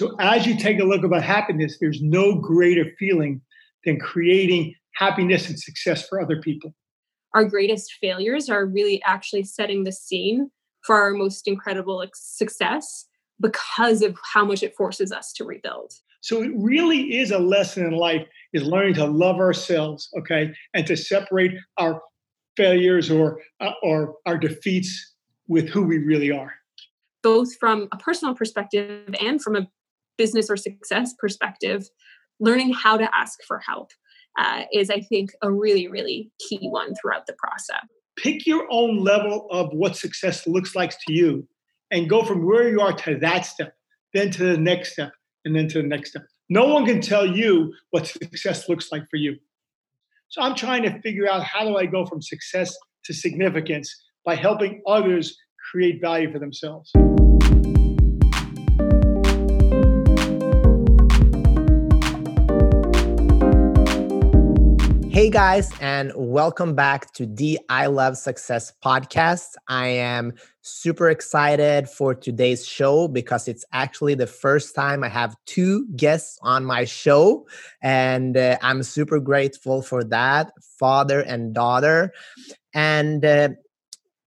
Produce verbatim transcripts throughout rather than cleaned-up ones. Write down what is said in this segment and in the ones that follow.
So as you take a look about happiness, there's no greater feeling than creating happiness and success for other people. Our greatest failures are really actually setting the scene for our most incredible success because of how much it forces us to rebuild. So it really is a lesson in life, is learning to love ourselves, okay, and to separate our failures or uh, or our defeats with who we really are. Both from a personal perspective and from a business or success perspective, learning how to ask for help uh, is, I think, a really, really key one throughout the process. Pick your own level of what success looks like to you and go from where you are to that step, then to the next step, and then to the next step. No one can tell you what success looks like for you. So I'm trying to figure out, how do I go from success to significance by helping others create value for themselves? Hey guys, and welcome back to the I Love Success podcast. I am super excited for today's show because it's actually the first time I have two guests on my show, and uh, I'm super grateful for that, father and daughter. And uh,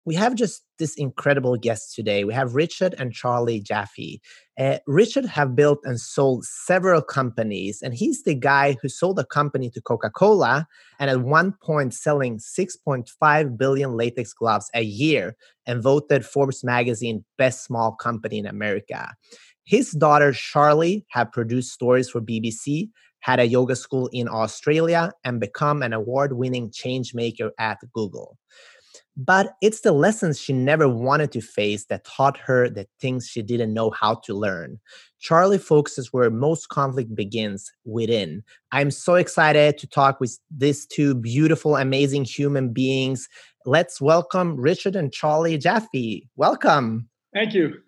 we have just this incredible guest today. We have Richard and Charly Jaffe. Uh, Richard have built and sold several companies, and he's the guy who sold a company to Coca-Cola, and at one point selling six point five billion latex gloves a year, and voted Forbes Magazine best small company in America. His daughter Charly have produced stories for B B C, had a yoga school in Australia, and become an award-winning change maker at Google. But it's the lessons she never wanted to face that taught her the things she didn't know how to learn. Charly focuses where most conflict begins, within. I'm so excited to talk with these two beautiful, amazing human beings. Let's welcome Richard and Charly Jaffe. Welcome. Thank you.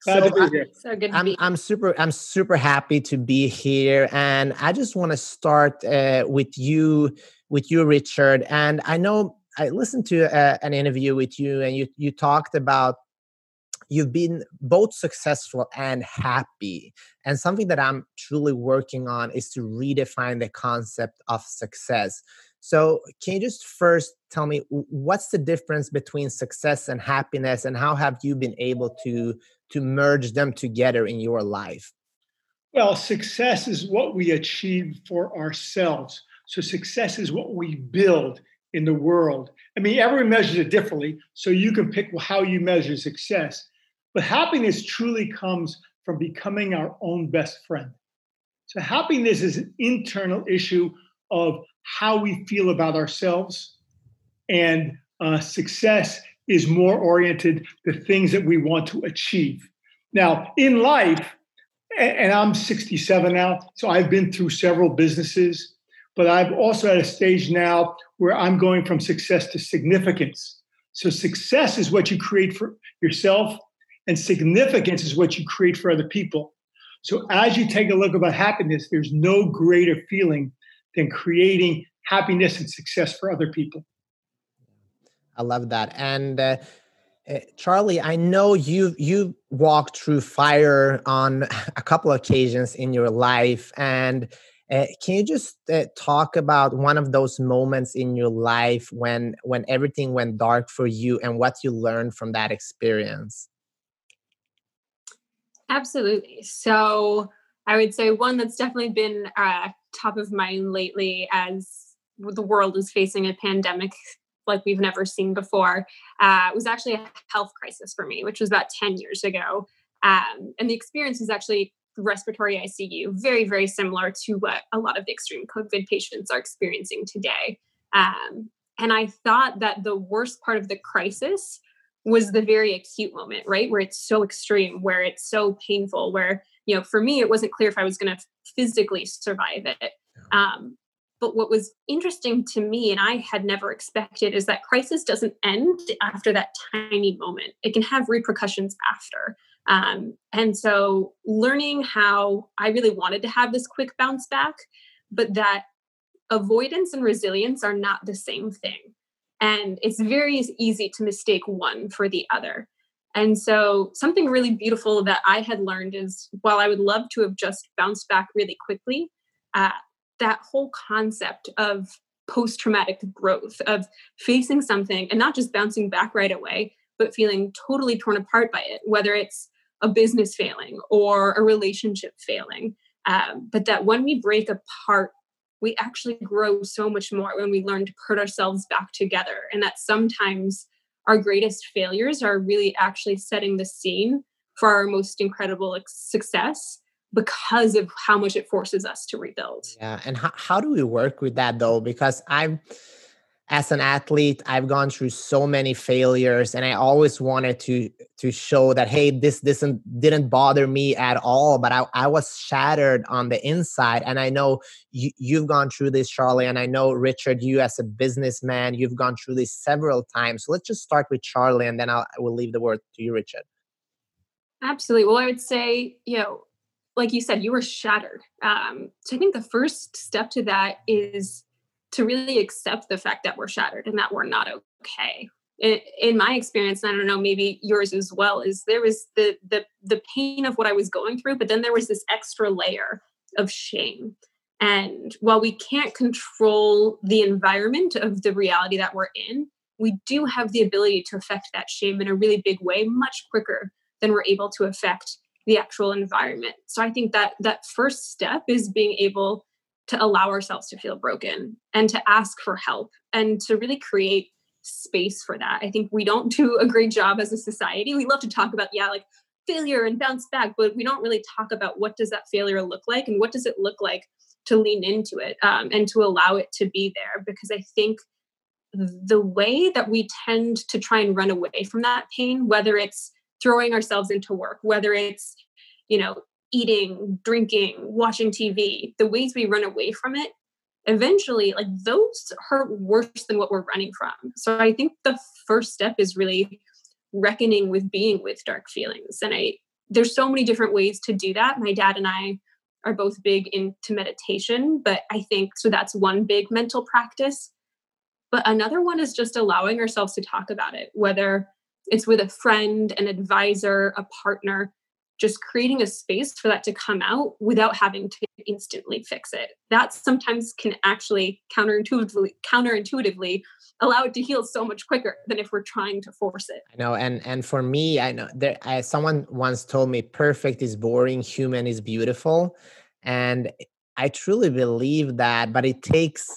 So, to be here. so good to I'm, be here. I'm super. I'm super happy to be here, and I just want to start uh, with you, with you, Richard. And I know. I listened to uh, an interview with you, and you you talked about you've been both successful and happy. And something that I'm truly working on is to redefine the concept of success. So can you just first tell me, what's the difference between success and happiness, and how have you been able to to merge them together in your life? Well, success is what we achieve for ourselves. So success is what we build in the world. I mean, everyone measures it differently, so you can pick how you measure success. But happiness truly comes from becoming our own best friend. So happiness is an internal issue of how we feel about ourselves, and uh, success is more oriented to things that we want to achieve. Now, in life, and I'm sixty-seven now, so I've been through several businesses, but I've also at a stage now where I'm going from success to significance. So success is what you create for yourself, and significance is what you create for other people. So as you take a look about happiness, there's no greater feeling than creating happiness and success for other people. I love that. And uh, Uh, Charly, I know you've, you've walked through fire on a couple of occasions in your life. And uh, can you just uh, talk about one of those moments in your life when, when everything went dark for you and what you learned from that experience? Absolutely. So I would say one that's definitely been uh, top of mind lately as the world is facing a pandemic like we've never seen before, uh, was actually a health crisis for me, which was about ten years ago. Um, and the experience was actually respiratory I C U, very, very similar to what a lot of the extreme COVID patients are experiencing today. Um, and I thought that the worst part of the crisis was the very acute moment, right? Where it's so extreme, where it's so painful, where, you know, for me, it wasn't clear if I was going to physically survive it. Um, But what was interesting to me, and I had never expected, is that crisis doesn't end after that tiny moment. It can have repercussions after. Um, and so learning how I really wanted to have this quick bounce back, but that avoidance and resilience are not the same thing. And it's very easy to mistake one for the other. And so something really beautiful that I had learned is, while I would love to have just bounced back really quickly, uh, that whole concept of post-traumatic growth, of facing something and not just bouncing back right away, but feeling totally torn apart by it, whether it's a business failing or a relationship failing. Um, but that when we break apart, we actually grow so much more when we learn to put ourselves back together. And that sometimes our greatest failures are really actually setting the scene for our most incredible success, because of how much it forces us to rebuild. Yeah. And how, how do we work with that though? Because I'm, as an athlete, I've gone through so many failures, and I always wanted to, to show that, hey, this, this didn't bother me at all, but I, I was shattered on the inside. And I know you, you've gone through this, Charly, and I know, Richard, you as a businessman, you've gone through this several times. So let's just start with Charly, and then I'll, I will leave the word to you, Richard. Absolutely. Well, I would say, you know, like you said, you were shattered. Um, so I think the first step to that is to really accept the fact that we're shattered and that we're not okay. In, in my experience, and I don't know, maybe yours as well, is there was the, the, the pain of what I was going through, but then there was this extra layer of shame. And while we can't control the environment of the reality that we're in, we do have the ability to affect that shame in a really big way, much quicker than we're able to affect the actual environment. So I think that that first step is being able to allow ourselves to feel broken and to ask for help and to really create space for that. I think we don't do a great job as a society. We love to talk about, yeah, like failure and bounce back, but we don't really talk about what does that failure look like and what does it look like to lean into it um, and to allow it to be there. Because I think the way that we tend to try and run away from that pain, whether it's throwing ourselves into work, whether it's, you know, eating, drinking, watching T V, the ways we run away from it, eventually, like those hurt worse than what we're running from. So I think the first step is really reckoning with being with dark feelings. And I, there's so many different ways to do that. My dad and I are both big into meditation, but I think, so that's one big mental practice. But another one is just allowing ourselves to talk about it, whether it's with a friend, an advisor, a partner, just creating a space for that to come out without having to instantly fix it. That sometimes can actually counterintuitively, counterintuitively allow it to heal so much quicker than if we're trying to force it. I know. And, and for me, I know there, I, someone once told me, perfect is boring, human is beautiful. And I truly believe that, but it takes,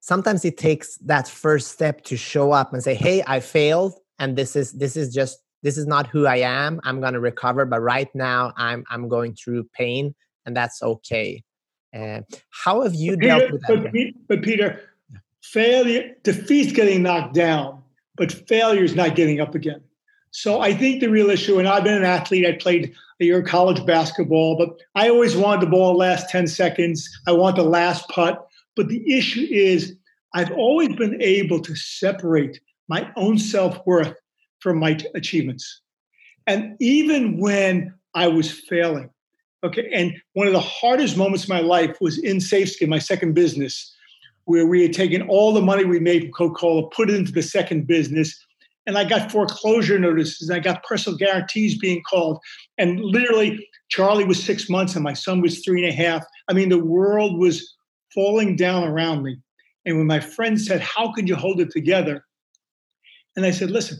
sometimes it takes that first step to show up and say, hey, I failed. And this is this is just this is not who I am. I'm gonna recover, but right now I'm I'm going through pain, and that's okay. And uh, how have you Peter, dealt with that? But, Pe- but Peter, yeah. failure, defeat's getting knocked down, but failure's not getting up again. So I think the real issue, and I've been an athlete. I played a year of college basketball, but I always wanted the ball last ten seconds. I want the last putt. But the issue is, I've always been able to separate my own self-worth from my t- achievements. And even when I was failing, okay, and one of the hardest moments of my life was in Safeskin, my second business, where we had taken all the money we made from Coca-Cola, put it into the second business, and I got foreclosure notices, and I got personal guarantees being called. And literally, Charly was six months, and my son was three and a half. I mean, the world was falling down around me. And when my friend said, how could you hold it together? And I said, listen,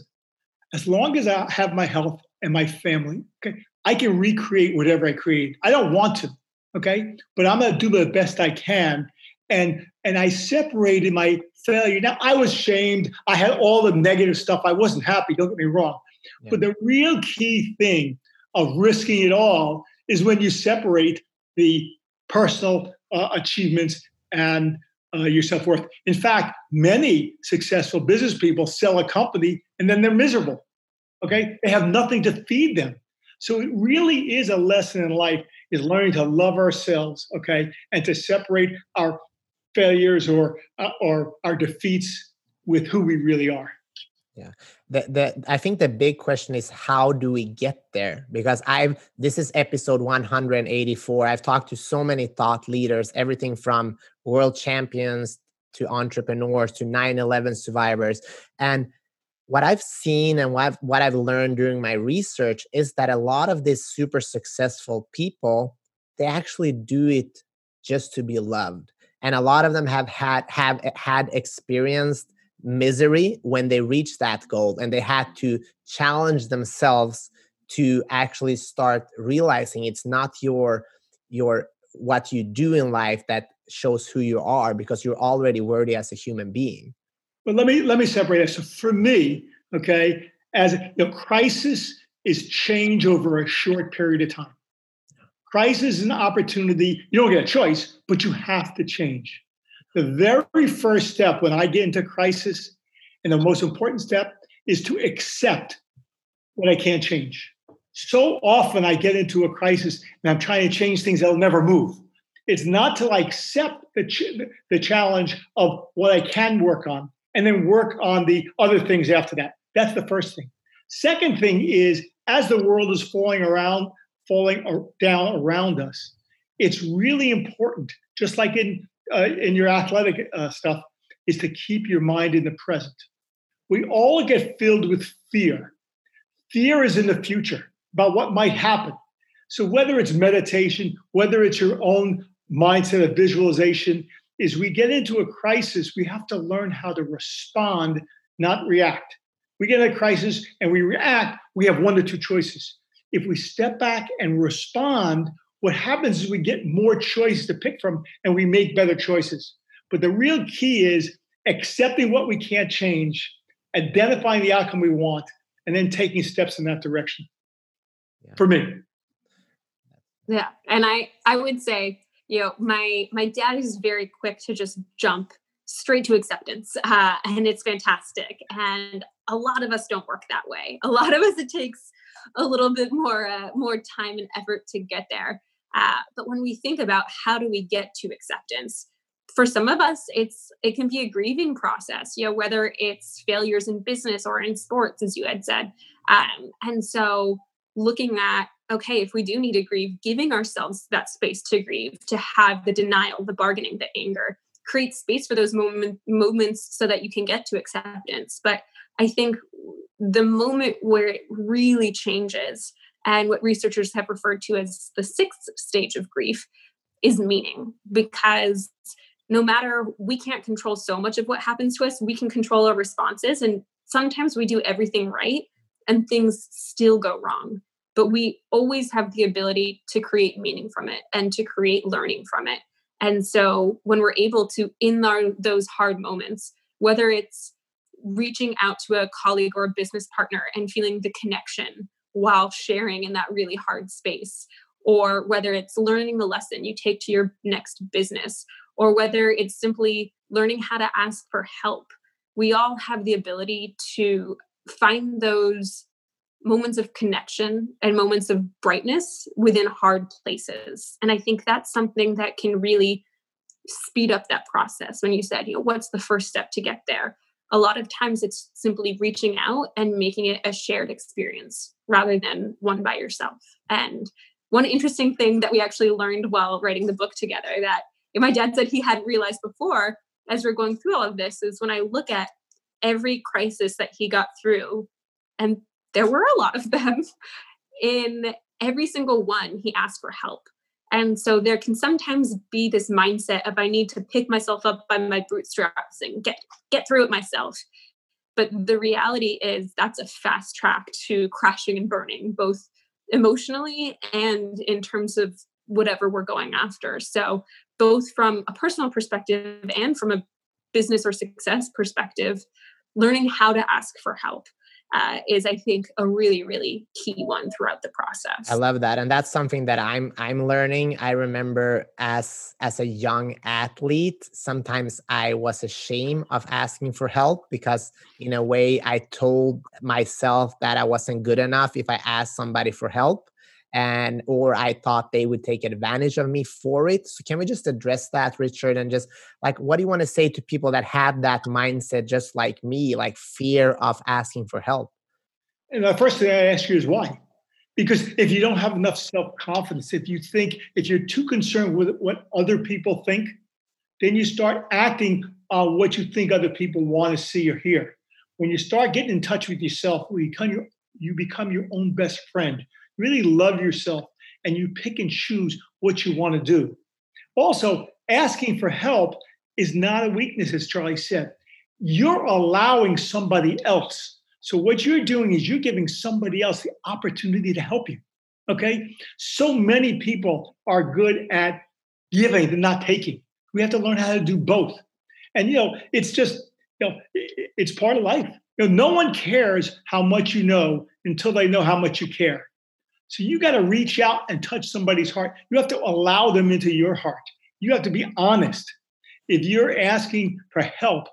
as long as I have my health and my family, okay, I can recreate whatever I create. I don't want to, okay? But I'm going to do the best I can. And, and I separated my failure. Now, I was shamed. I had all the negative stuff. I wasn't happy, don't get me wrong. Yeah. But the real key thing of risking it all is when you separate the personal uh, achievements and Uh, your self-worth. In fact, many successful business people sell a company and then they're miserable. Okay. They have nothing to feed them. So it really is a lesson in life, is learning to love ourselves. Okay. And to separate our failures or, uh, or our defeats with who we really are. Yeah. The, the, I think the big question is, how do we get there? Because I've, this is episode one hundred eighty-four. I've talked to so many thought leaders, everything from world champions to entrepreneurs to nine eleven survivors. And what I've seen and what I've, what I've learned during my research is that a lot of these super successful people, they actually do it just to be loved. And a lot of them have had have had experienced misery when they reached that goal, and they had to challenge themselves to actually start realizing it's not your your what you do in life that shows who you are, because you're already worthy as a human being. But let me let me separate it. So for me, okay, as the crisis is change over a short period of time. Crisis is an opportunity. You don't get a choice, but you have to change. The very first step when I get into crisis, and the most important step, is to accept what I can't change. So often I get into a crisis and I'm trying to change things that'll never move. It's not till I accept the, ch- the challenge of what I can work on, and then work on the other things after that. That's the first thing. Second thing is, as the world is falling around, falling down around us, it's really important, just like in uh, in your athletic uh, stuff, is to keep your mind in the present. We all get filled with fear. Fear is in the future about what might happen. So whether it's meditation, whether it's your own mindset of visualization, is we get into a crisis, we have to learn how to respond, not react. We get in a crisis and we react, we have one to two choices. If we step back and respond, what happens is we get more choices to pick from and we make better choices. But the real key is accepting what we can't change, identifying the outcome we want, and then taking steps in that direction. Yeah. For me. Yeah. And I, I would say, you know, my, my dad is very quick to just jump straight to acceptance. Uh, and it's fantastic. And a lot of us don't work that way. A lot of us, it takes a little bit more, uh, more time and effort to get there. Uh, but when we think about how do we get to acceptance, for some of us, it's, it can be a grieving process, you know, whether it's failures in business or in sports, as you had said. Um, and so looking at, okay, if we do need to grieve, giving ourselves that space to grieve, to have the denial, the bargaining, the anger, create space for those moment, moments so that you can get to acceptance. But I think the moment where it really changes, and what researchers have referred to as the sixth stage of grief, is meaning. Because no matter, we can't control so much of what happens to us, we can control our responses. And sometimes we do everything right and things still go wrong. But we always have the ability to create meaning from it and to create learning from it. And so when we're able to, in our, those hard moments, whether it's reaching out to a colleague or a business partner and feeling the connection while sharing in that really hard space, or whether it's learning the lesson you take to your next business, or whether it's simply learning how to ask for help, we all have the ability to find those moments of connection and moments of brightness within hard places. And I think that's something that can really speed up that process. When you said, you know, what's the first step to get there? A lot of times it's simply reaching out and making it a shared experience rather than one by yourself. And one interesting thing that we actually learned while writing the book together, that my dad said he hadn't realized before as we're going through all of this, is when I look at every crisis that he got through, and there were a lot of them, in every single one, he asked for help. And so there can sometimes be this mindset of, I need to pick myself up by my bootstraps and get, get through it myself. But the reality is that's a fast track to crashing and burning, both emotionally and in terms of whatever we're going after. So both from a personal perspective and from a business or success perspective, learning how to ask for help Uh, is, I think, a really, really key one throughout the process. I love that. And that's something that I'm I'm learning. I remember as as a young athlete, sometimes I was ashamed of asking for help because, in a way, I told myself that I wasn't good enough if I asked somebody for help, and or I thought they would take advantage of me for it. So can we just address that, Richard? And just like, what do you want to say to people that have that mindset, just like me, like fear of asking for help? And the first thing I ask you is why? Because if you don't have enough self-confidence, if you think, if you're too concerned with what other people think, then you start acting on what you think other people want to see or hear. when you start getting in touch with yourself, you become your, you become your own best friend. Really love yourself, and you pick and choose what you want to do. Also, asking for help is not a weakness, as Charly said. You're allowing somebody else. So what you're doing is you're giving somebody else the opportunity to help you, okay? So many people are good at giving and not taking. We have to learn how to do both. And, you know, it's just, you know, it's part of life. You know, no one cares how much you know until they know how much you care. So you got to reach out and touch somebody's heart. You have to allow them into your heart. You have to be honest. If you're asking for help,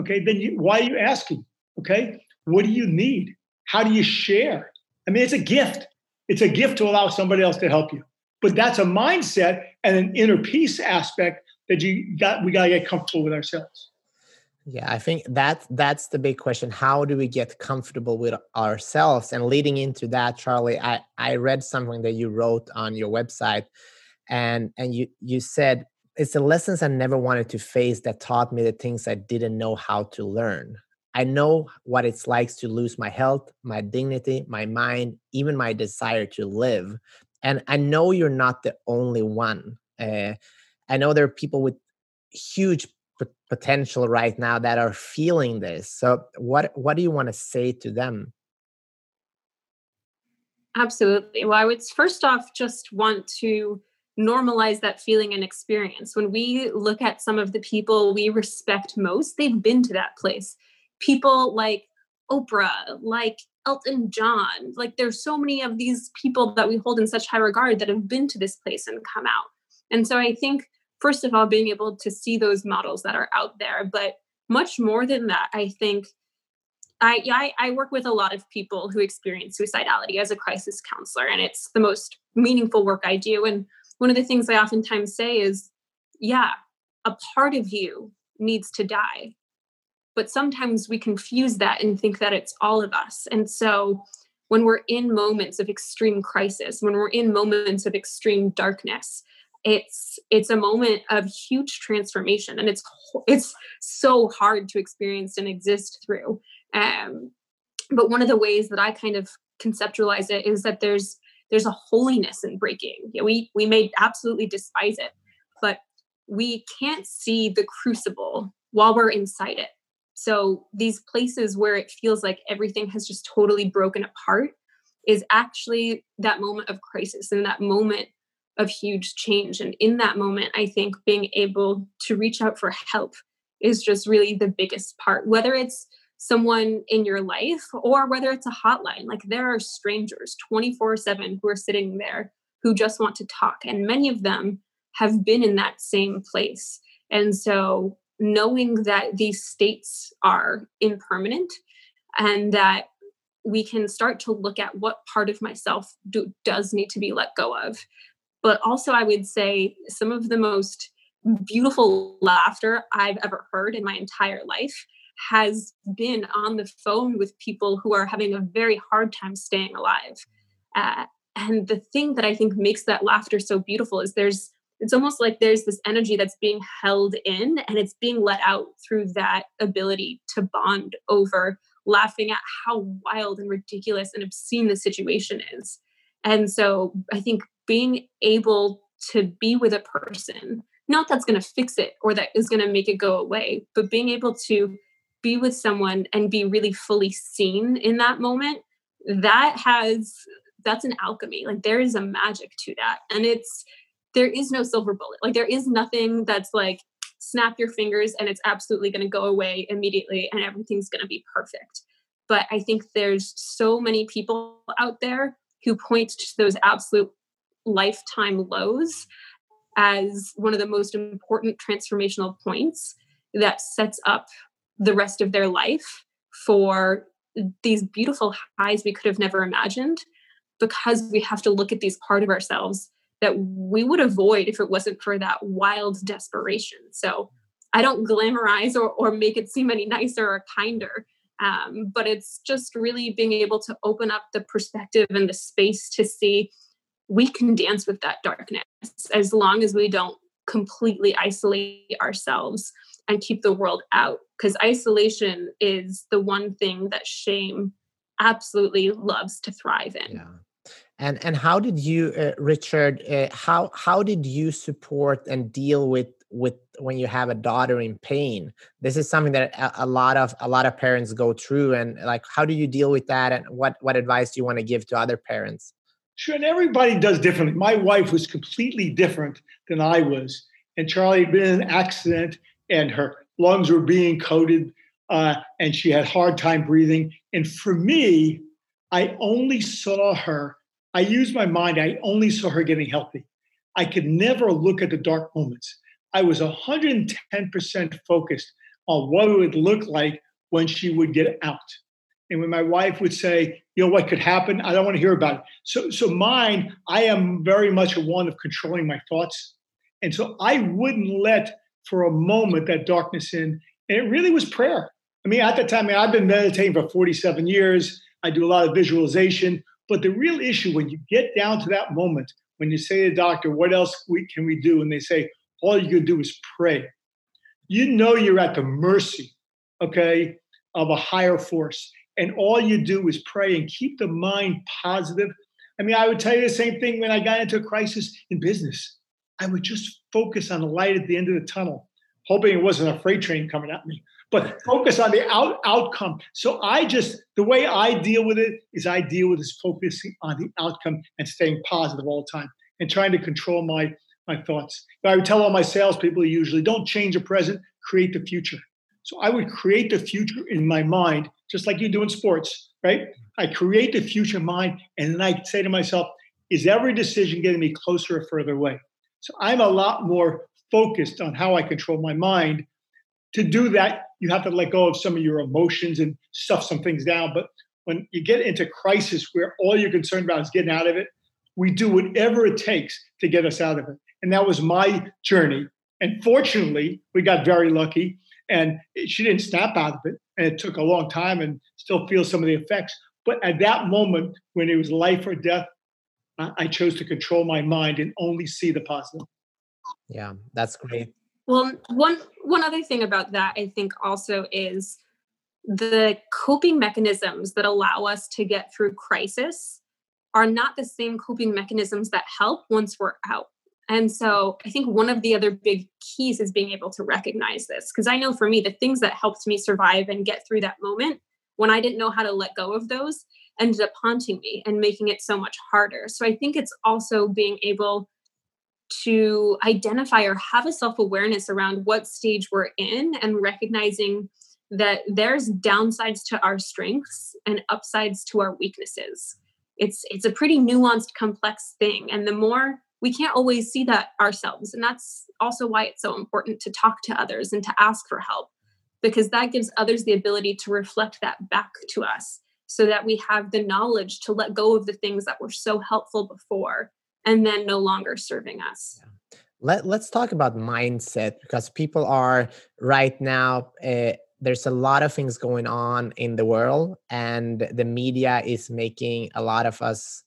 okay, then you, why are you asking? Okay, what do you need? How do you share? I mean, it's a gift. It's a gift to allow somebody else to help you. But that's a mindset and an inner peace aspect that you got. We got to get comfortable with ourselves. Yeah, I think that's, that's the big question. How do we get comfortable with ourselves? And leading into that, Charly, I, I read something that you wrote on your website, and, and you, you said, it's the lessons I never wanted to face that taught me the things I didn't know how to learn. I know what it's like to lose my health, my dignity, my mind, even my desire to live. And I know you're not the only one. Uh, I know there are people with huge potential right now that are feeling this. So what, what do you want to say to them? Absolutely. Well, I would first off just want to normalize that feeling and experience. When we look at some of the people we respect most, they've been to that place. People like Oprah, like Elton John, like there's so many of these people that we hold in such high regard that have been to this place and come out. And so I think first of all, being able to see those models that are out there, but much more than that, I think I, I, I work with a lot of people who experience suicidality as a crisis counselor, and it's the most meaningful work I do. And one of the things I oftentimes say is, yeah, a part of you needs to die, but sometimes we confuse that and think that it's all of us. And so when we're in moments of extreme crisis, when we're in moments of extreme darkness, It's it's a moment of huge transformation, and it's it's so hard to experience and exist through. Um, but one of the ways that I kind of conceptualize it is that there's there's a holiness in breaking. We we may absolutely despise it, but we can't see the crucible while we're inside it. So these places where it feels like everything has just totally broken apart is actually that moment of crisis and that moment of huge change. And in that moment, I think being able to reach out for help is just really the biggest part, whether it's someone in your life or whether it's a hotline. Like there are strangers twenty-four seven who are sitting there who just want to talk. And many of them have been in that same place. And so knowing that these states are impermanent and that we can start to look at what part of myself do, does need to be let go of. But also I would say some of the most beautiful laughter I've ever heard in my entire life has been on the phone with people who are having a very hard time staying alive. Uh, and the thing that I think makes that laughter so beautiful is there's, it's almost like there's this energy that's being held in and it's being let out through that ability to bond over laughing at how wild and ridiculous and obscene the situation is. And so I think being able to be with a person, not that's going to fix it or that is going to make it go away, but being able to be with someone and be really fully seen in that moment, that has, that's an alchemy. Like there is a magic to that. And it's, there is no silver bullet. Like there is nothing that's like snap your fingers and it's absolutely going to go away immediately and everything's going to be perfect. But I think there's so many people out there who point to those absolute lifetime lows as one of the most important transformational points that sets up the rest of their life for these beautiful highs we could have never imagined, because we have to look at these part of ourselves that we would avoid if it wasn't for that wild desperation. So I don't glamorize or, or make it seem any nicer or kinder. Um, but it's just really being able to open up the perspective and the space to see we can dance with that darkness as long as we don't completely isolate ourselves and keep the world out. Because isolation is the one thing that shame absolutely loves to thrive in. Yeah. And and how did you, uh, Richard, uh, how how did you support and deal with with when you have a daughter in pain? This is something that a, a lot of a lot of parents go through, and like, how do you deal with that? And what what advice do you want to give to other parents? Sure, and everybody does differently. My wife was completely different than I was, and Charly had been in an accident, and her lungs were being coated, uh, and she had a hard time breathing. And for me, I only saw her, I used my mind, I only saw her getting healthy. I could never look at the dark moments. I was one hundred ten percent focused on what it would look like when she would get out. And when my wife would say, you know, what could happen? I don't want to hear about it. So, so mine, I am very much one of controlling my thoughts. And so I wouldn't let for a moment that darkness in. And it really was prayer. I mean, at that time, I mean, I've been meditating for forty-seven years. I do a lot of visualization. But the real issue, when you get down to that moment, when you say to the doctor, what else we, can we do? And they say, all you can do is pray. You know you're at the mercy, okay, of a higher force. And all you do is pray and keep the mind positive. I mean, I would tell you the same thing when I got into a crisis in business. I would just focus on the light at the end of the tunnel, hoping it wasn't a freight train coming at me, but focus on the out, outcome. So I just, the way I deal with it is I deal with is focusing on the outcome and staying positive all the time and trying to control my, my thoughts. But I would tell all my salespeople usually, don't change the present, create the future. So I would create the future in my mind, just like you do in sports, right? I create the future in mind, and then I say to myself, is every decision getting me closer or further away? So I'm a lot more focused on how I control my mind. To do that, you have to let go of some of your emotions and stuff some things down. But when you get into crisis where all you're concerned about is getting out of it, we do whatever it takes to get us out of it. And that was my journey. And fortunately, we got very lucky. And she didn't snap out of it. And it took a long time and still feel some of the effects. But at that moment, when it was life or death, I chose to control my mind and only see the positive. Yeah, that's great. Well, one one other thing about that, I think, also is the coping mechanisms that allow us to get through crisis are not the same coping mechanisms that help once we're out. And so I think one of the other big keys is being able to recognize this. Because I know for me, the things that helped me survive and get through that moment, when I didn't know how to let go of those, ended up haunting me and making it so much harder. So I think it's also being able to identify or have a self-awareness around what stage we're in and recognizing that there's downsides to our strengths and upsides to our weaknesses. It's, it's a pretty nuanced, complex thing. And the more we can't always see that ourselves. And that's also why it's so important to talk to others and to ask for help, because that gives others the ability to reflect that back to us so that we have the knowledge to let go of the things that were so helpful before and then no longer serving us. Yeah. Let, let's talk about mindset, because people are right now, uh, there's a lot of things going on in the world, and the media is making a lot of us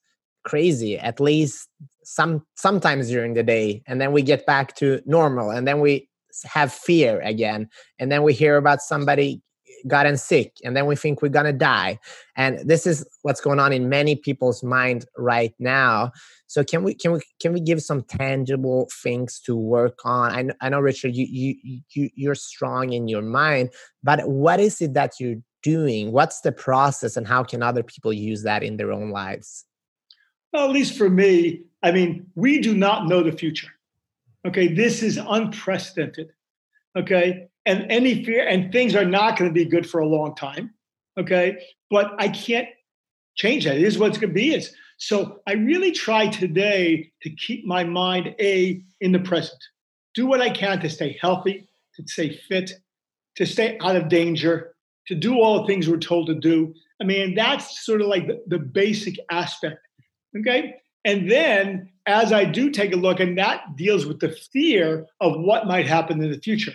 crazy, at least some sometimes during the day, and then we get back to normal, and then we have fear again, and then we hear about somebody gotten sick, and then we think we're gonna die. And this is what's going on in many people's mind right now. So can we can we can we give some tangible things to work on? I know, I know Richard, you you you you're strong in your mind, but what is it that you're doing? What's the process, and how can other people use that in their own lives? Well, at least for me, I mean, we do not know the future. Okay, this is unprecedented. Okay, and any fear and things are not going to be good for a long time. Okay, but I can't change that. It is what's going to be is. So I really try today to keep my mind a in the present. Do what I can to stay healthy, to stay fit, to stay out of danger, to do all the things we're told to do. I mean, that's sort of like the, the basic aspect. Okay. And then as I do take a look, and that deals with the fear of what might happen in the future.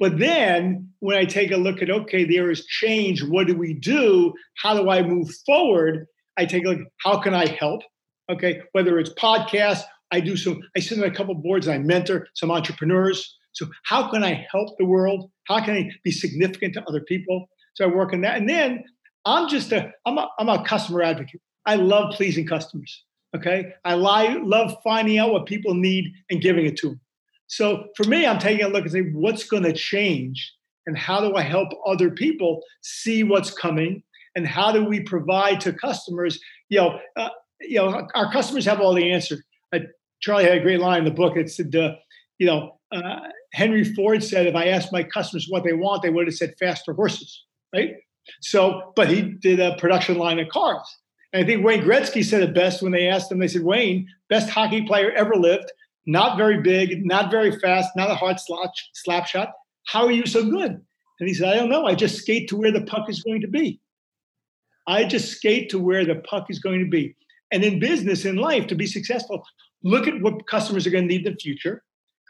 But then when I take a look at, okay, there is change. What do we do? How do I move forward? I take a look, how can I help? Okay. Whether it's podcasts, I do some, I sit on a couple boards and I mentor some entrepreneurs. So how can I help the world? How can I be significant to other people? So I work on that. And then I'm just a, I'm a, I'm a customer advocate. I love pleasing customers. Okay. I lie, love finding out what people need and giving it to them. So for me, I'm taking a look and saying, what's going to change? And how do I help other people see what's coming? And how do we provide to customers? You know, uh, you know, our customers have all the answers. Uh, Charly had a great line in the book. It said, uh, you know, uh, Henry Ford said, if I asked my customers what they want, they would have said faster horses, right? So, but he did a production line of cars. And I think Wayne Gretzky said it best when they asked him. They said, Wayne, best hockey player ever lived, not very big, not very fast, not a hard slap, slap shot. How are you so good? And he said, I don't know. I just skate to where the puck is going to be. I just skate to where the puck is going to be. And in business, in life, to be successful, look at what customers are going to need in the future,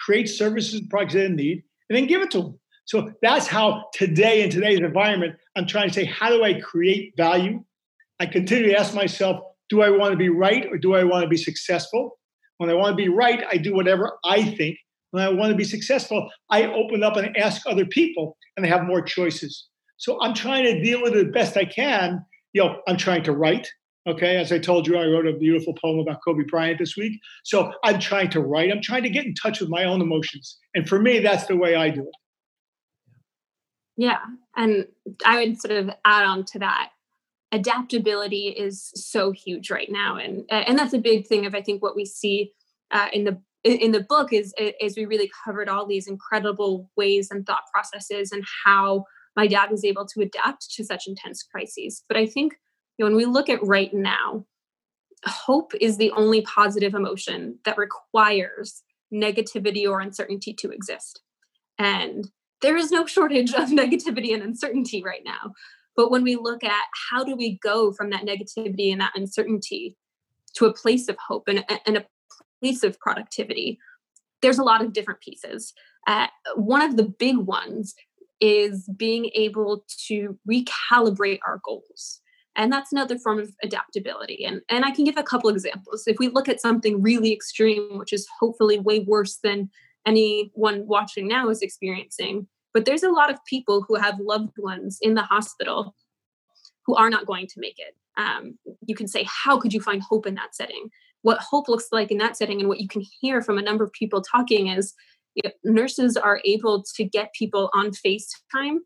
create services and products they need, and then give it to them. So that's how today, in today's environment, I'm trying to say, how do I create value? I continue to ask myself, do I want to be right or do I want to be successful? When I want to be right, I do whatever I think. When I want to be successful, I open up and ask other people, and they have more choices. So I'm trying to deal with it the best I can. You know, I'm trying to write, okay? As I told you, I wrote a beautiful poem about Kobe Bryant this week. So I'm trying to write. I'm trying to get in touch with my own emotions. And for me, that's the way I do it. Yeah, and I would sort of add on to that. Adaptability is so huge right now. And and that's a big thing of, I think, what we see uh, in the in the book is, is we really covered all these incredible ways and thought processes and how my dad was able to adapt to such intense crises. But I think, you know, when we look at right now, hope is the only positive emotion that requires negativity or uncertainty to exist. And there is no shortage of negativity and uncertainty right now. But when we look at how do we go from that negativity and that uncertainty to a place of hope and, and a place of productivity, there's a lot of different pieces. Uh, one of the big ones is being able to recalibrate our goals. And that's another form of adaptability. And, and I can give a couple examples. If we look at something really extreme, which is hopefully way worse than anyone watching now is experiencing, but there's a lot of people who have loved ones in the hospital who are not going to make it. Um, you can say, how could you find hope in that setting? What hope looks like in that setting and what you can hear from a number of people talking is, you know, nurses are able to get people on FaceTime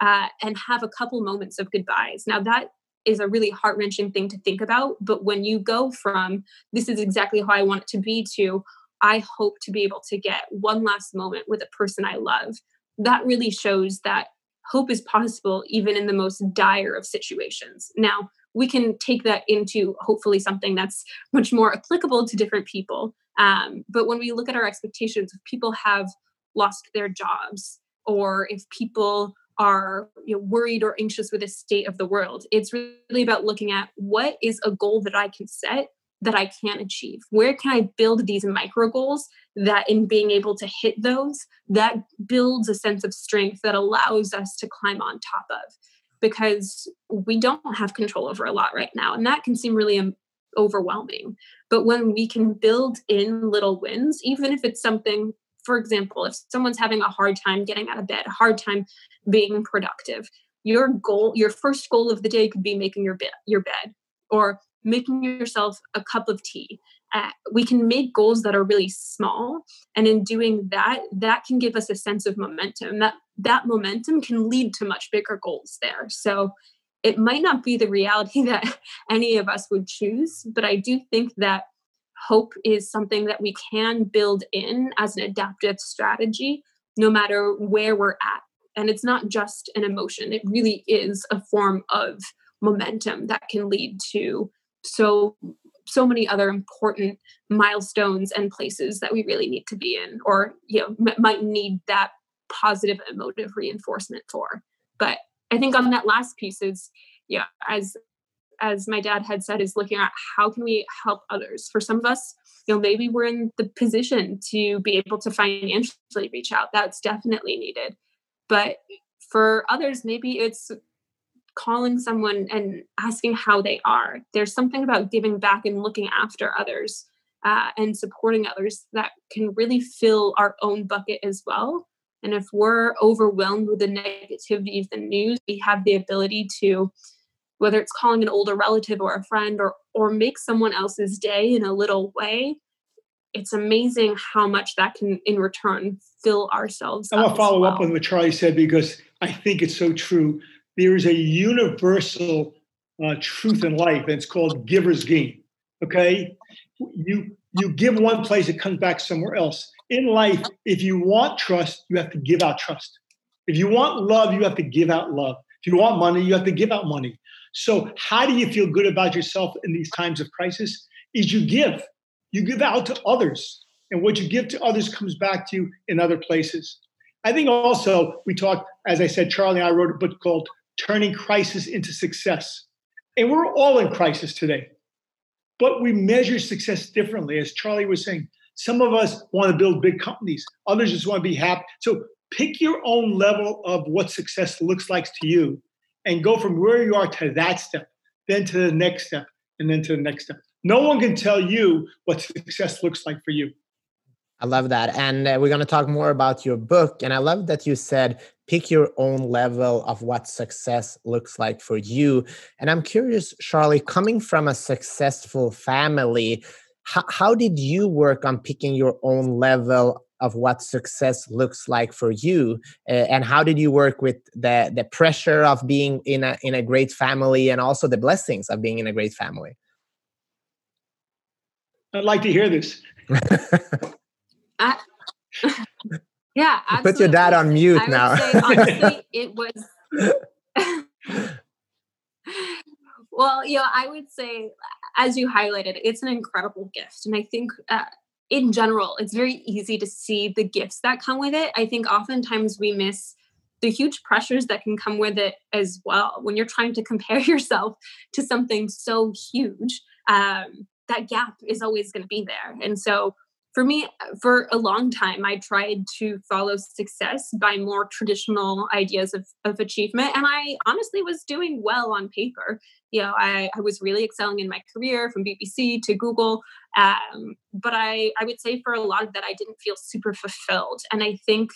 uh, and have a couple moments of goodbyes. Now, that is a really heart-wrenching thing to think about. But when you go from this is exactly how I want it to be to I hope to be able to get one last moment with a person I love, that really shows that hope is possible even in the most dire of situations. Now, we can take that into hopefully something that's much more applicable to different people. Um, but when we look at our expectations, if people have lost their jobs or if people are, you know, worried or anxious with the state of the world, it's really about looking at what is a goal that I can set that I can achieve? Where can I build these micro goals that in being able to hit those, that builds a sense of strength that allows us to climb on top of? Because we don't have control over a lot right now. And that can seem really overwhelming. But when we can build in little wins, even if it's something, for example, if someone's having a hard time getting out of bed, a hard time being productive, your goal, your first goal of the day could be making your, be- your bed or making yourself a cup of tea. Uh, we can make goals that are really small. And in doing that, that can give us a sense of momentum. That that momentum can lead to much bigger goals there. So it might not be the reality that any of us would choose, but I do think that hope is something that we can build in as an adaptive strategy, no matter where we're at. And it's not just an emotion. It really is a form of momentum that can lead to so so many other important milestones and places that we really need to be in, or, you know, m- might need that positive emotive reinforcement for. But I think on that last piece is, yeah, as as my dad had said, is looking at how can we help others. For some of us, you know, maybe we're in the position to be able to financially reach out. That's definitely needed. But for others, maybe it's calling someone and asking how they are. There's something about giving back and looking after others uh, and supporting others that can really fill our own bucket as well. And if we're overwhelmed with the negativity of the news, we have the ability to, whether it's calling an older relative or a friend or or make someone else's day in a little way, it's amazing how much that can, in return, fill ourselves up. I want to follow up on what Charly said, because I think it's so true. There is a universal uh, truth in life, and it's called giver's gain. Okay? You you give one place, it comes back somewhere else. In life, if you want trust, you have to give out trust. If you want love, you have to give out love. If you want money, you have to give out money. So how do you feel good about yourself in these times of crisis? Is you give. You give out to others. And what you give to others comes back to you in other places. I think also we talked, as I said, Charly and I wrote a book called Turning Crisis into Success. And we're all in crisis today. But we measure success differently. As Charly was saying, some of us want to build big companies. Others just want to be happy. So pick your own level of what success looks like to you and go from where you are to that step, then to the next step, and then to the next step. No one can tell you what success looks like for you. I love that. And uh, we're going to talk more about your book. And I love that you said, pick your own level of what success looks like for you. And I'm curious, Charly, coming from a successful family, how, how did you work on picking your own level of what success looks like for you? Uh, and how did you work with the, the pressure of being in a, in a great family and also the blessings of being in a great family? I'd like to hear this. I, yeah, absolutely. Put your dad on mute I now. Would say, honestly, it was, well, you know, I would say, as you highlighted, it's an incredible gift. And I think uh, in general, it's very easy to see the gifts that come with it. I think oftentimes we miss the huge pressures that can come with it as well. When you're trying to compare yourself to something so huge, um, that gap is always going to be there. And so for me, for a long time, I tried to follow success by more traditional ideas of, of achievement. And I honestly was doing well on paper. You know, I, I was really excelling in my career from B B C to Google. Um, but I, I would say for a lot of that, I didn't feel super fulfilled. And I think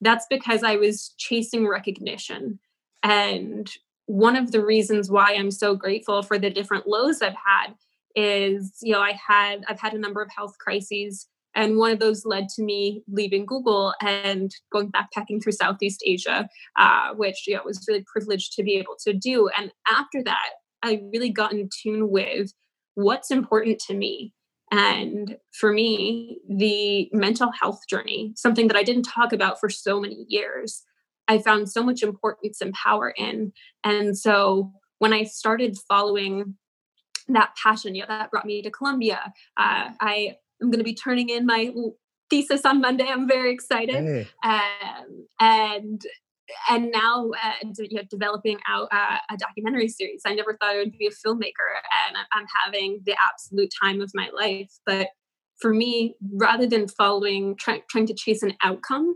that's because I was chasing recognition. And one of the reasons why I'm so grateful for the different lows I've had is, you know, I had, I've had a number of health crises, and one of those led to me leaving Google and going backpacking through Southeast Asia, uh, which, you know, was really privileged to be able to do. And after that, I really got in tune with what's important to me. And for me, the mental health journey, something that I didn't talk about for so many years, I found so much importance and power in. And so when I started following that passion, you know, that brought me to Columbia. Uh, I am going to be turning in my thesis on Monday. I'm very excited. Hey. Um, and and now uh, you know, developing out uh, a documentary series. I never thought I would be a filmmaker, and I'm having the absolute time of my life. But for me, rather than following, try, trying to chase an outcome,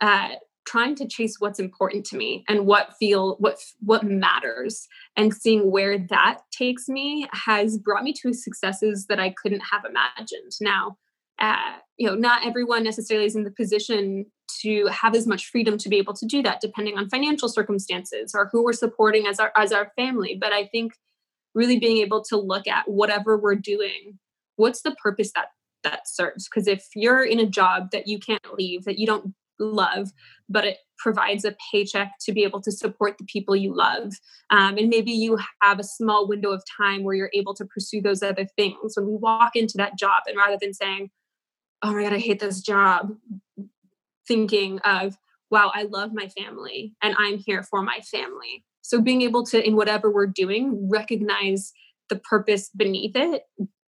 uh, trying to chase what's important to me and what feel what what matters, and seeing where that takes me has brought me to successes that I couldn't have imagined. Now, uh, you know, not everyone necessarily is in the position to have as much freedom to be able to do that, depending on financial circumstances or who we're supporting as our as our family. But I think really being able to look at whatever we're doing, what's the purpose that that serves? Because if you're in a job that you can't leave, that you don't love, but it provides a paycheck to be able to support the people you love. Um, and maybe you have a small window of time where you're able to pursue those other things. When we walk into that job, and rather than saying, oh my God, I hate this job, thinking of, wow, I love my family and I'm here for my family. So being able to, in whatever we're doing, recognize the purpose beneath it.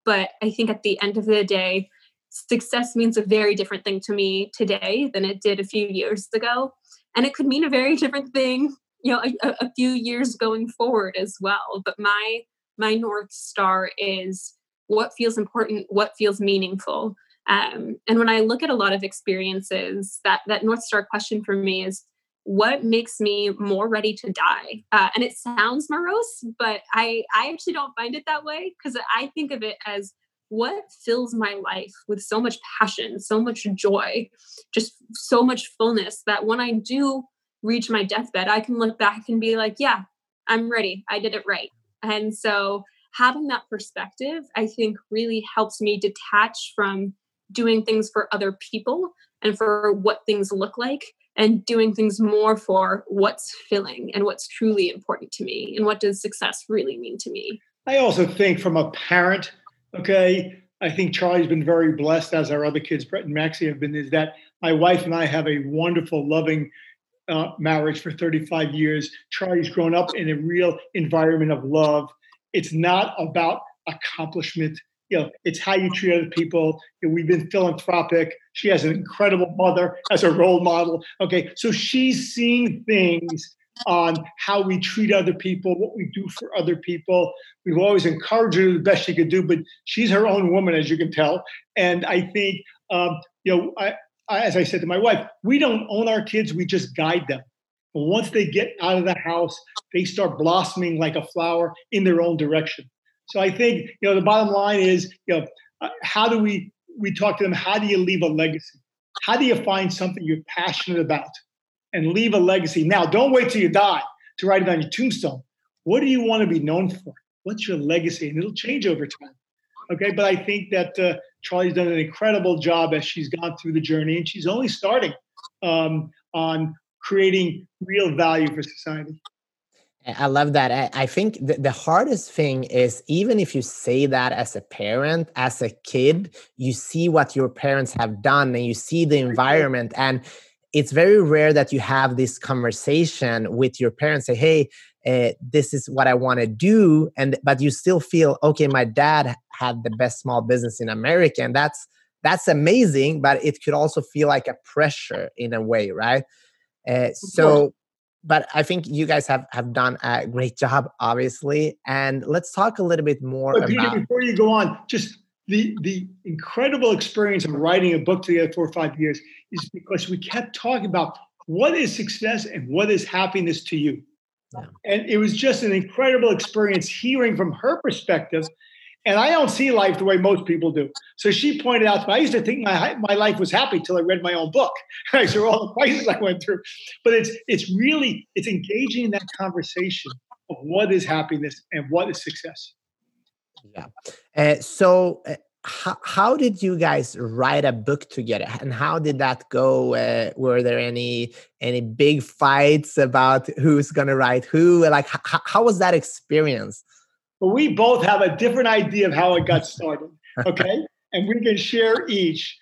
But I think at the end of the day, success means a very different thing to me today than it did a few years ago. And it could mean a very different thing, you know, a, a few years going forward as well. But my, my North Star is what feels important, what feels meaningful. Um, and when I look at a lot of experiences, that, that North Star question for me is, what makes me more ready to die? Uh, and it sounds morose, but I, I actually don't find it that way, because I think of it as what fills my life with so much passion, so much joy, just so much fullness that when I do reach my deathbed, I can look back and be like, yeah, I'm ready. I did it right. And so having that perspective, I think, really helps me detach from doing things for other people and for what things look like, and doing things more for what's filling and what's truly important to me and what does success really mean to me. I also think from a parent, okay, I think Charlie's been very blessed, as our other kids, Brett and Maxie, have been, is that my wife and I have a wonderful, loving uh, marriage for thirty-five years. Charlie's grown up in a real environment of love. It's not about accomplishment. You know, it's how you treat other people. You know, we've been philanthropic. She has an incredible mother as a role model. Okay, so she's seeing things on how we treat other people, what we do for other people. We've always encouraged her to do the best she could do, but she's her own woman, as you can tell. And I think, um, you know, I, I, as I said to my wife, we don't own our kids, we just guide them. But once they get out of the house, they start blossoming like a flower in their own direction. So I think, you know, the bottom line is, you know, uh, how do we, we talk to them, how do you leave a legacy? How do you find something you're passionate about and leave a legacy? Now, don't wait till you die to write it on your tombstone. What do you want to be known for? What's your legacy? And it'll change over time. Okay, but I think that uh, Charlie's done an incredible job as she's gone through the journey, and she's only starting um, on creating real value for society. I love that. I, I think the, the hardest thing is, even if you say that as a parent, as a kid, you see what your parents have done and you see the environment. And it's very rare that you have this conversation with your parents, say, hey, uh, this is what I want to do. And but you still feel, okay, my dad had the best small business in America. And that's, that's amazing, but it could also feel like a pressure in a way, right? Uh, so... But I think you guys have, have done a great job, obviously. And let's talk a little bit more but Peter, about... Before you go on, just the, the incredible experience of writing a book together for five years is because we kept talking about what is success and what is happiness to you. Yeah. And it was just an incredible experience hearing from her perspective. And I don't see life the way most people do. So she pointed out to me, I used to think my, my life was happy till I read my own book. Right? So all the crises I went through. But it's it's really, it's engaging in that conversation of what is happiness and what is success. Yeah. Uh, so uh, how, how did you guys write a book together? And how did that go? Uh, were there any, any big fights about who's going to write who? Like, h- how was that experience? But we both have a different idea of how it got started, okay? And we can share each.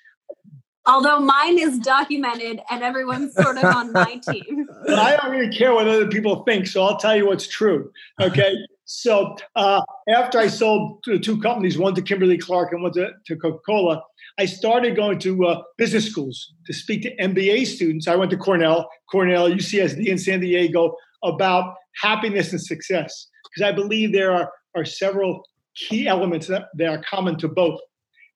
Although mine is documented and everyone's sort of on my team. But I don't really care what other people think, so I'll tell you what's true, okay? So uh, after I sold to two companies, one to Kimberly Clark and one to, to Coca-Cola, I started going to uh, business schools to speak to M B A students. I went to Cornell, Cornell, U C S D in San Diego about happiness and success, because I believe there are are several key elements that, that are common to both.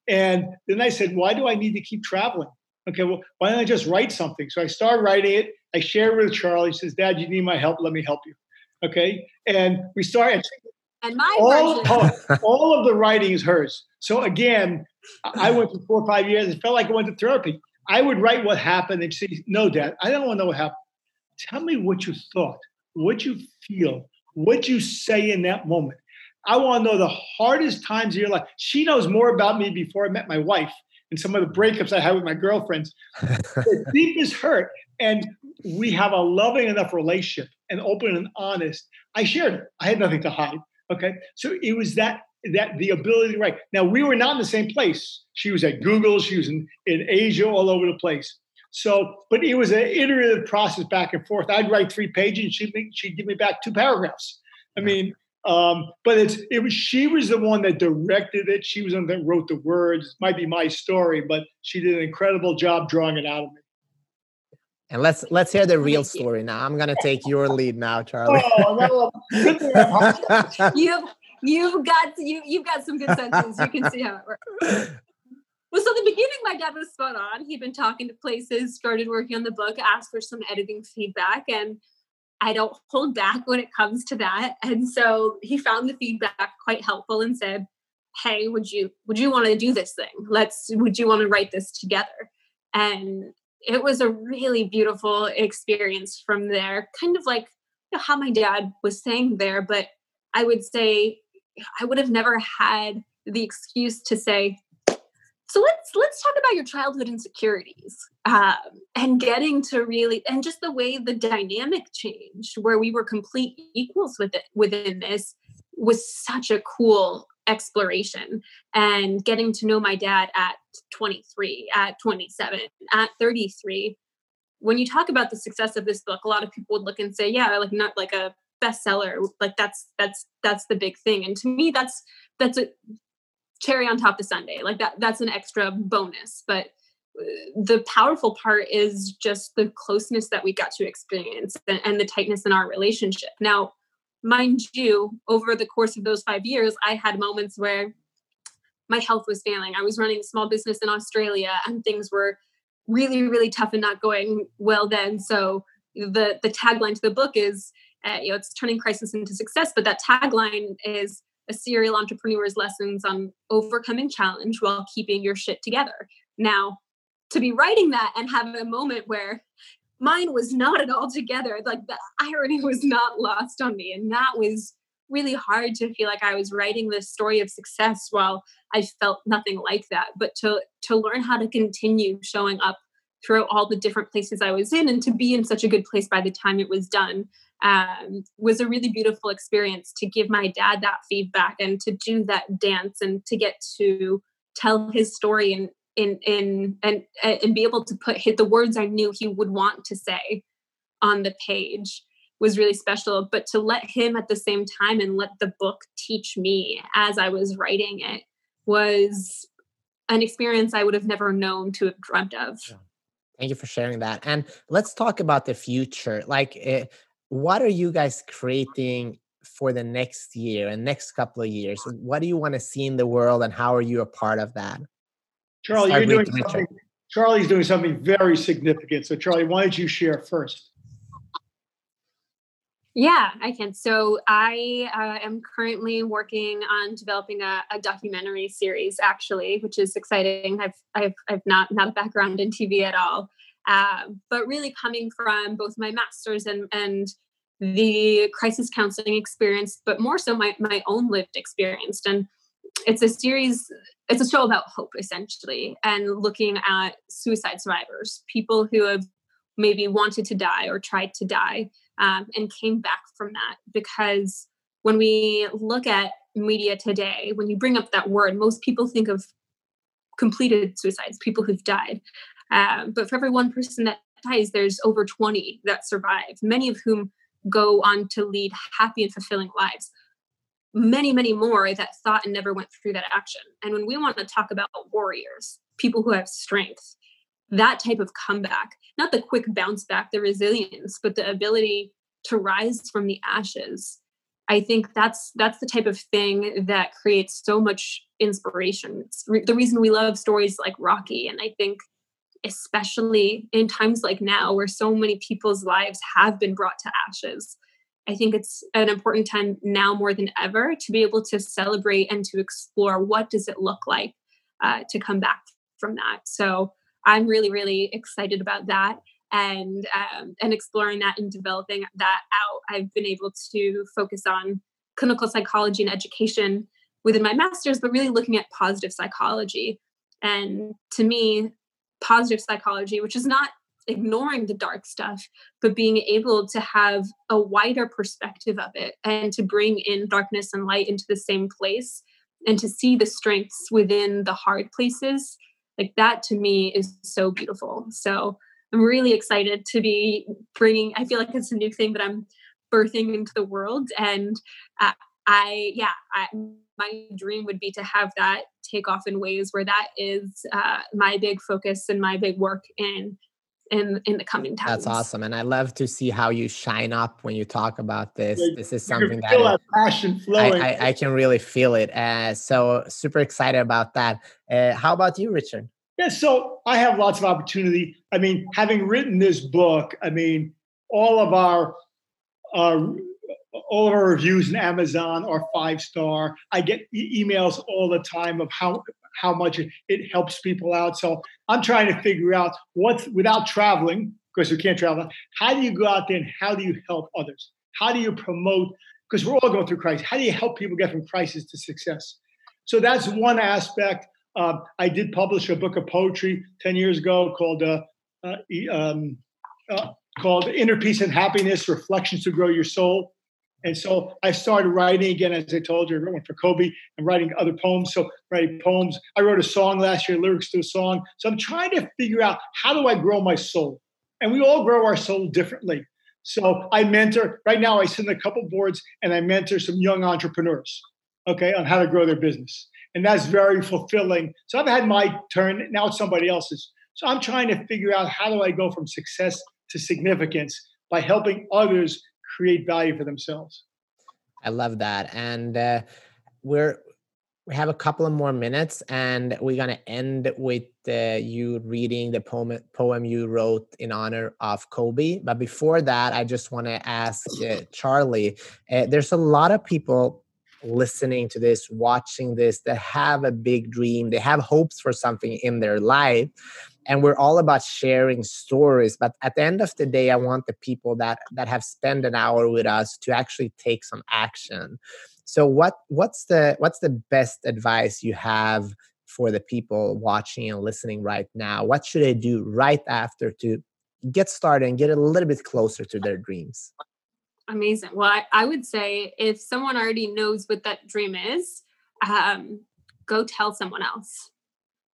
And then I said, why do I need to keep traveling? Okay, well, why don't I just write something? So I started writing it. I shared it with Charlie. He says, Dad, you need my help. Let me help you. Okay? And we started. And my all, oh, all of the writing is hers. So again, I went for four or five years. It felt like I went to therapy. I would write what happened and say, no, Dad, I don't want to know what happened. Tell me what you thought, what you feel, what you say in that moment. I want to know the hardest times of your life. She knows more about me before I met my wife and some of the breakups I had with my girlfriends. The deepest hurt. And we have a loving enough relationship and open and honest. I shared it. I had nothing to hide. Okay. So it was that, that the ability to write. Now, we were not in the same place. She was at Google. She was in, in Asia, all over the place. So, but it was an iterative process back and forth. I'd write three pages and she'd, make, she'd give me back two paragraphs. I mean, um, but it's, it was, she was the one that directed it. She was the one that wrote the words. It might be my story, but she did an incredible job drawing it out of me. And let's, let's hear the real story now. I'm going to take your lead now, Charlie. Oh, well, you've, you've got, you, you've got some good sentences. You can see how it works. Well, so at the beginning, my dad was spot on. He'd been talking to places, started working on the book, asked for some editing feedback, and I don't hold back when it comes to that. And so he found the feedback quite helpful and said, hey, would you, would you want to do this thing? Let's, would you want to write this together? And it was a really beautiful experience from there, kind of like, you know, how my dad was saying there, but I would say I would have never had the excuse to say, so let's, let's talk about your childhood insecurities, um, and getting to really, and just the way the dynamic changed where we were complete equals with it, within this was such a cool exploration, and getting to know my dad at twenty-three, at twenty-seven, at thirty-three. When you talk about the success of this book, a lot of people would look and say, yeah, like not like a bestseller, like that's, that's, that's the big thing. And to me, that's, that's a cherry on top of Sunday. Like that, that's an extra bonus. But the powerful part is just the closeness that we got to experience, and, and the tightness in our relationship. Now, mind you, over the course of those five years, I had moments where my health was failing. I was running a small business in Australia, and things were really, really tough and not going well then. So the, the tagline to the book is, uh, you know, it's turning crisis into success. But that tagline is a serial entrepreneur's lessons on overcoming challenge while keeping your shit together. Now, to be writing that and have a moment where mine was not at all together, like the irony was not lost on me. And that was really hard, to feel like I was writing this story of success while I felt nothing like that. But to to learn how to continue showing up throughout all the different places I was in, and to be in such a good place by the time it was done, um, was a really beautiful experience, to give my dad that feedback and to do that dance and to get to tell his story and in, in, and, and be able to put hit the words I knew he would want to say on the page was really special. But to let him at the same time and let the book teach me as I was writing it was an experience I would have never known to have dreamt of. Yeah. Thank you for sharing that. And let's talk about the future. Like, uh, what are you guys creating for the next year and next couple of years? What do you want to see in the world, and how are you a part of that? Charly, you're doing something, Charlie's doing something very significant. So Charly, why don't you share first? Yeah, I can. So I uh, am currently working on developing a, a documentary series, actually, which is exciting. I've I've I've not not a background in T V at all, uh, but really coming from both my master's and and the crisis counseling experience, but more so my my own lived experience. And it's a series, it's a show about hope, essentially, and looking at suicide survivors, people who have maybe wanted to die or tried to die, um, and came back from that. Because when we look at media today, when you bring up that word, most people think of completed suicides, people who've died. Um, but for every one person that dies, there's over twenty that survive, many of whom go on to lead happy and fulfilling lives. Many, many more that thought and never went through that action. And when we want to talk about warriors, people who have strength, that type of comeback, not the quick bounce back, the resilience, but the ability to rise from the ashes. I think that's that's the type of thing that creates so much inspiration. It's re- the reason we love stories like Rocky. And I think especially in times like now where so many people's lives have been brought to ashes, I think it's an important time now more than ever to be able to celebrate and to explore what does it look like uh, to come back from that. So I'm really, really excited about that, and um, and exploring that and developing that out. I've been able to focus on clinical psychology and education within my master's, but really looking at positive psychology. And to me, positive psychology, which is not ignoring the dark stuff, but being able to have a wider perspective of it and to bring in darkness and light into the same place and to see the strengths within the hard places, like that to me is so beautiful. So I'm really excited to be bringing, I feel like it's a new thing that I'm birthing into the world. And uh, I, yeah, I, my dream would be to have that take off in ways where that is uh, my big focus and my big work in In, in the coming times. That's awesome. And I love to see how you shine up when you talk about this. Yeah, this is something that, that passion flowing. I, I, I can really feel it. Uh, so super excited about that. Uh, how about you, Richard? Yeah, so I have lots of opportunity. I mean, having written this book, I mean, all of our, our all of our reviews in Amazon are five star. I get e- emails all the time of how how much it, it helps people out. So I'm trying to figure out what's, without traveling, because we can't travel, how do you go out there and how do you help others? How do you promote? Because we're all going through crisis. How do you help people get from crisis to success? So that's one aspect. Uh, I did publish a book of poetry ten years ago called uh, uh, um, uh, called Inner Peace and Happiness, Reflections to Grow Your Soul. And so I started writing again, as I told you, I wrote for Kobe and writing other poems. So writing poems. I wrote a song last year, lyrics to a song. So I'm trying to figure out, how do I grow my soul? And we all grow our soul differently. So I mentor. Right now I sit in a couple boards and I mentor some young entrepreneurs, okay, on how to grow their business. And that's very fulfilling. So I've had my turn. Now it's somebody else's. So I'm trying to figure out, how do I go from success to significance by helping others create value for themselves. I love that. And uh, we're we have a couple of more minutes, and we're going to end with uh, you reading the poem, poem you wrote in honor of Kobe. But before that, I just want to ask uh, Charly, uh, there's a lot of people listening to this, watching this, that have a big dream. They have hopes for something in their life. And we're all about sharing stories. But at the end of the day, I want the people that that have spent an hour with us to actually take some action. So what what's the what's the best advice you have for the people watching and listening right now? What should they do right after to get started and get a little bit closer to their dreams? Amazing. Well, I, I would say if someone already knows what that dream is, um, go tell someone else.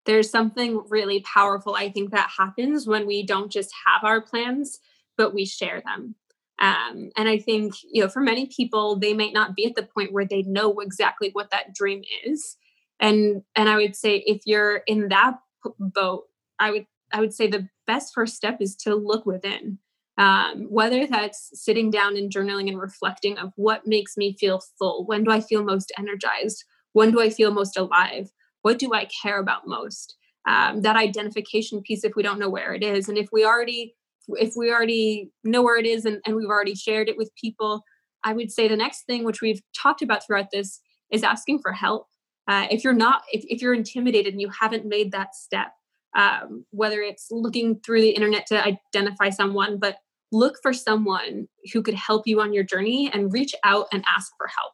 There's something really powerful, I think, that happens when we don't just have our plans, but we share them. Um, and I think, you know, for many people, they might not be at the point where they know exactly what that dream is. And and I would say if you're in that boat, I would I would say the best first step is to look within. Um, whether that's sitting down and journaling and reflecting of what makes me feel full. When do I feel most energized? When do I feel most alive? What do I care about most? Um, that identification piece, if we don't know where it is. And if we already, if we already know where it is and, and we've already shared it with people, I would say the next thing, which we've talked about throughout this, is asking for help. Uh, if you're not, if, if you're intimidated and you haven't made that step, um, whether it's looking through the internet to identify someone, but look for someone who could help you on your journey and reach out and ask for help.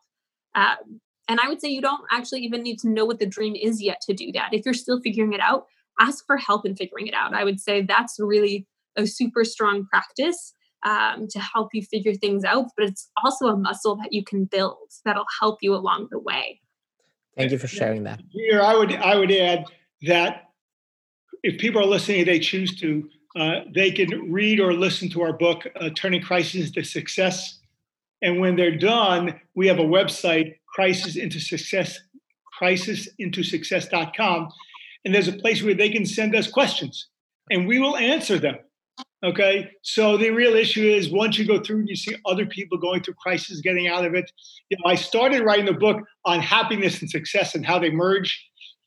Um, And I would say you don't actually even need to know what the dream is yet to do that. If you're still figuring it out, ask for help in figuring it out. I would say that's really a super strong practice um, to help you figure things out. But it's also a muscle that you can build that'll help you along the way. Thank you for sharing that. Here, I would I would add that if people are listening, they choose to, uh, they can read or listen to our book, uh, Turning Crisis into Success. And when they're done, we have a website, Crisis into Success, crisis into success dot com. And there's a place where they can send us questions and we will answer them. Okay. So the real issue is, once you go through and you see other people going through crisis, getting out of it. You know, I started writing a book on happiness and success and how they merge.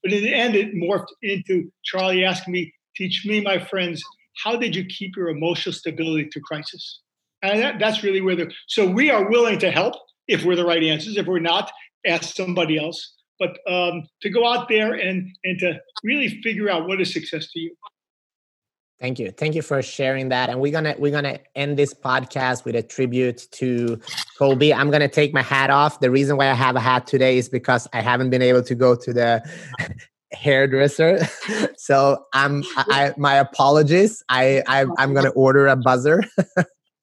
But in the end, it morphed into Charly asking me, teach me, my friends, how did you keep your emotional stability through crisis? And that, that's really where the, so we are willing to help if we're the right answers. If we're not, ask somebody else. But um, to go out there and, and to really figure out what is success to you. Thank you. Thank you for sharing that. And we're gonna we're gonna end this podcast with a tribute to Kobe. I'm gonna take my hat off. The reason why I have a hat today is because I haven't been able to go to the hairdresser. So I'm I, I my apologies. I, I I'm gonna order a buzzer.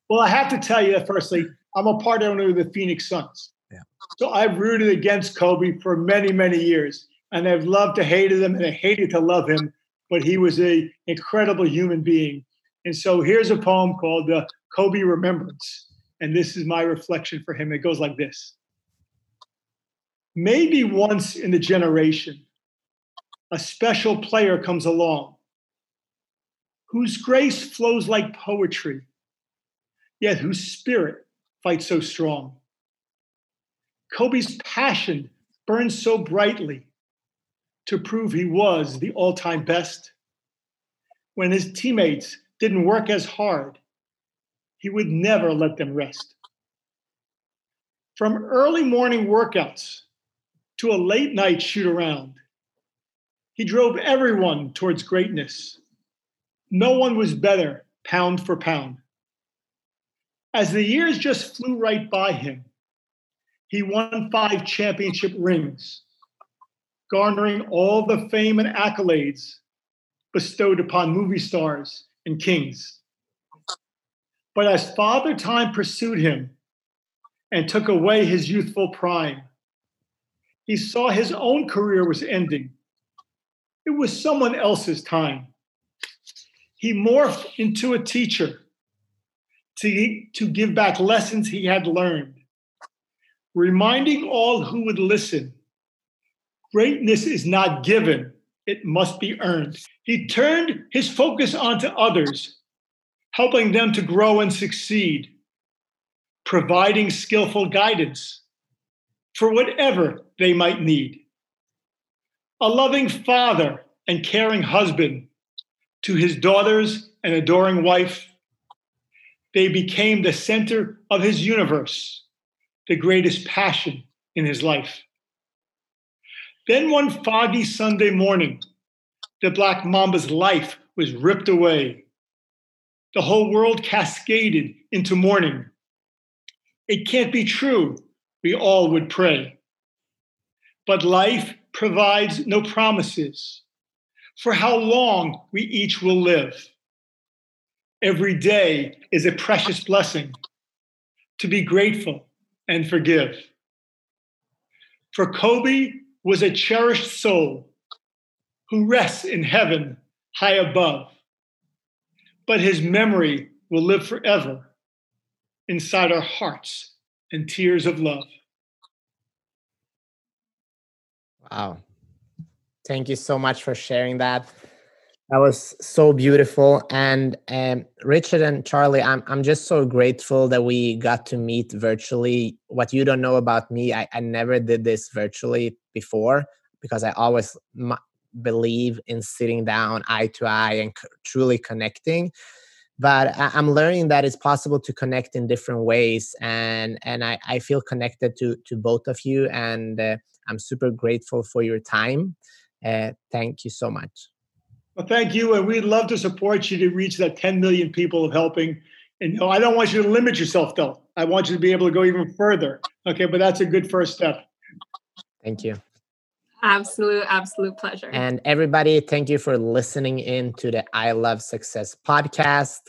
Well, I have to tell you that firstly, I'm a part owner of the Phoenix Suns. Yeah. So I've rooted against Kobe for many, many years. And I've loved to hate him and I hated to love him. But he was an incredible human being. And so here's a poem called uh, Kobe Remembrance. And this is my reflection for him. It goes like this. Maybe once in the generation, a special player comes along whose grace flows like poetry, yet whose spirit fights so strong. Kobe's passion burned so brightly to prove he was the all-time best. When his teammates didn't work as hard, he would never let them rest. From early morning workouts to a late night shoot around, he drove everyone towards greatness. No one was better, pound for pound. As the years just flew right by him, he won five championship rings, garnering all the fame and accolades bestowed upon movie stars and kings. But as father time pursued him and took away his youthful prime, he saw his own career was ending. It was someone else's time. He morphed into a teacher to, to give back lessons he had learned, reminding all who would listen, greatness is not given, it must be earned. He turned his focus onto others, helping them to grow and succeed, providing skillful guidance for whatever they might need. A loving father and caring husband to his daughters and adoring wife, they became the center of his universe, the greatest passion in his life. Then one foggy Sunday morning, the Black Mamba's life was ripped away. The whole world cascaded into mourning. It can't be true, we all would pray. But life provides no promises for how long we each will live. Every day is a precious blessing to be grateful and forgive. For Kobe was a cherished soul who rests in heaven high above, but his memory will live forever inside our hearts and tears of love. Wow. Thank you so much for sharing that. That was so beautiful. And um, Richard and Charly, I'm I'm just so grateful that we got to meet virtually. What you don't know about me, I, I never did this virtually before because I always m- believe in sitting down eye to eye and c- truly connecting. But I'm learning that it's possible to connect in different ways. And, and I, I feel connected to, to both of you. And uh, I'm super grateful for your time. Uh, thank you so much. Well, thank you. And we'd love to support you to reach that ten million people of helping. And no, I don't want you to limit yourself, though. I want you to be able to go even further. Okay, but that's a good first step. Thank you. Absolute, absolute pleasure. And everybody, thank you for listening in to the I Love Success podcast.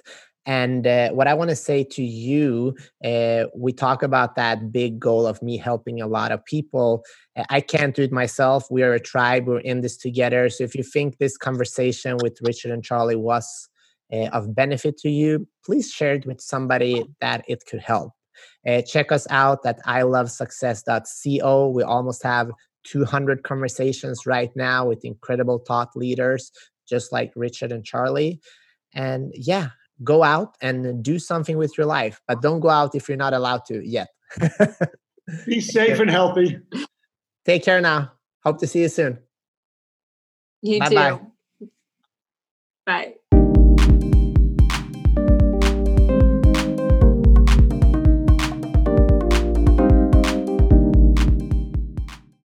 And uh, what I want to say to you, uh, we talk about that big goal of me helping a lot of people. I can't do it myself. We are a tribe. We're in this together. So if you think this conversation with Richard and Charly was uh, of benefit to you, please share it with somebody that it could help. Uh, check us out at i love success dot co. We almost have two hundred conversations right now with incredible thought leaders, just like Richard and Charly. And yeah, go out and do something with your life, but don't go out if you're not allowed to yet. Be safe and healthy. Take care now. Hope to see you soon. You Bye-bye. too. Bye.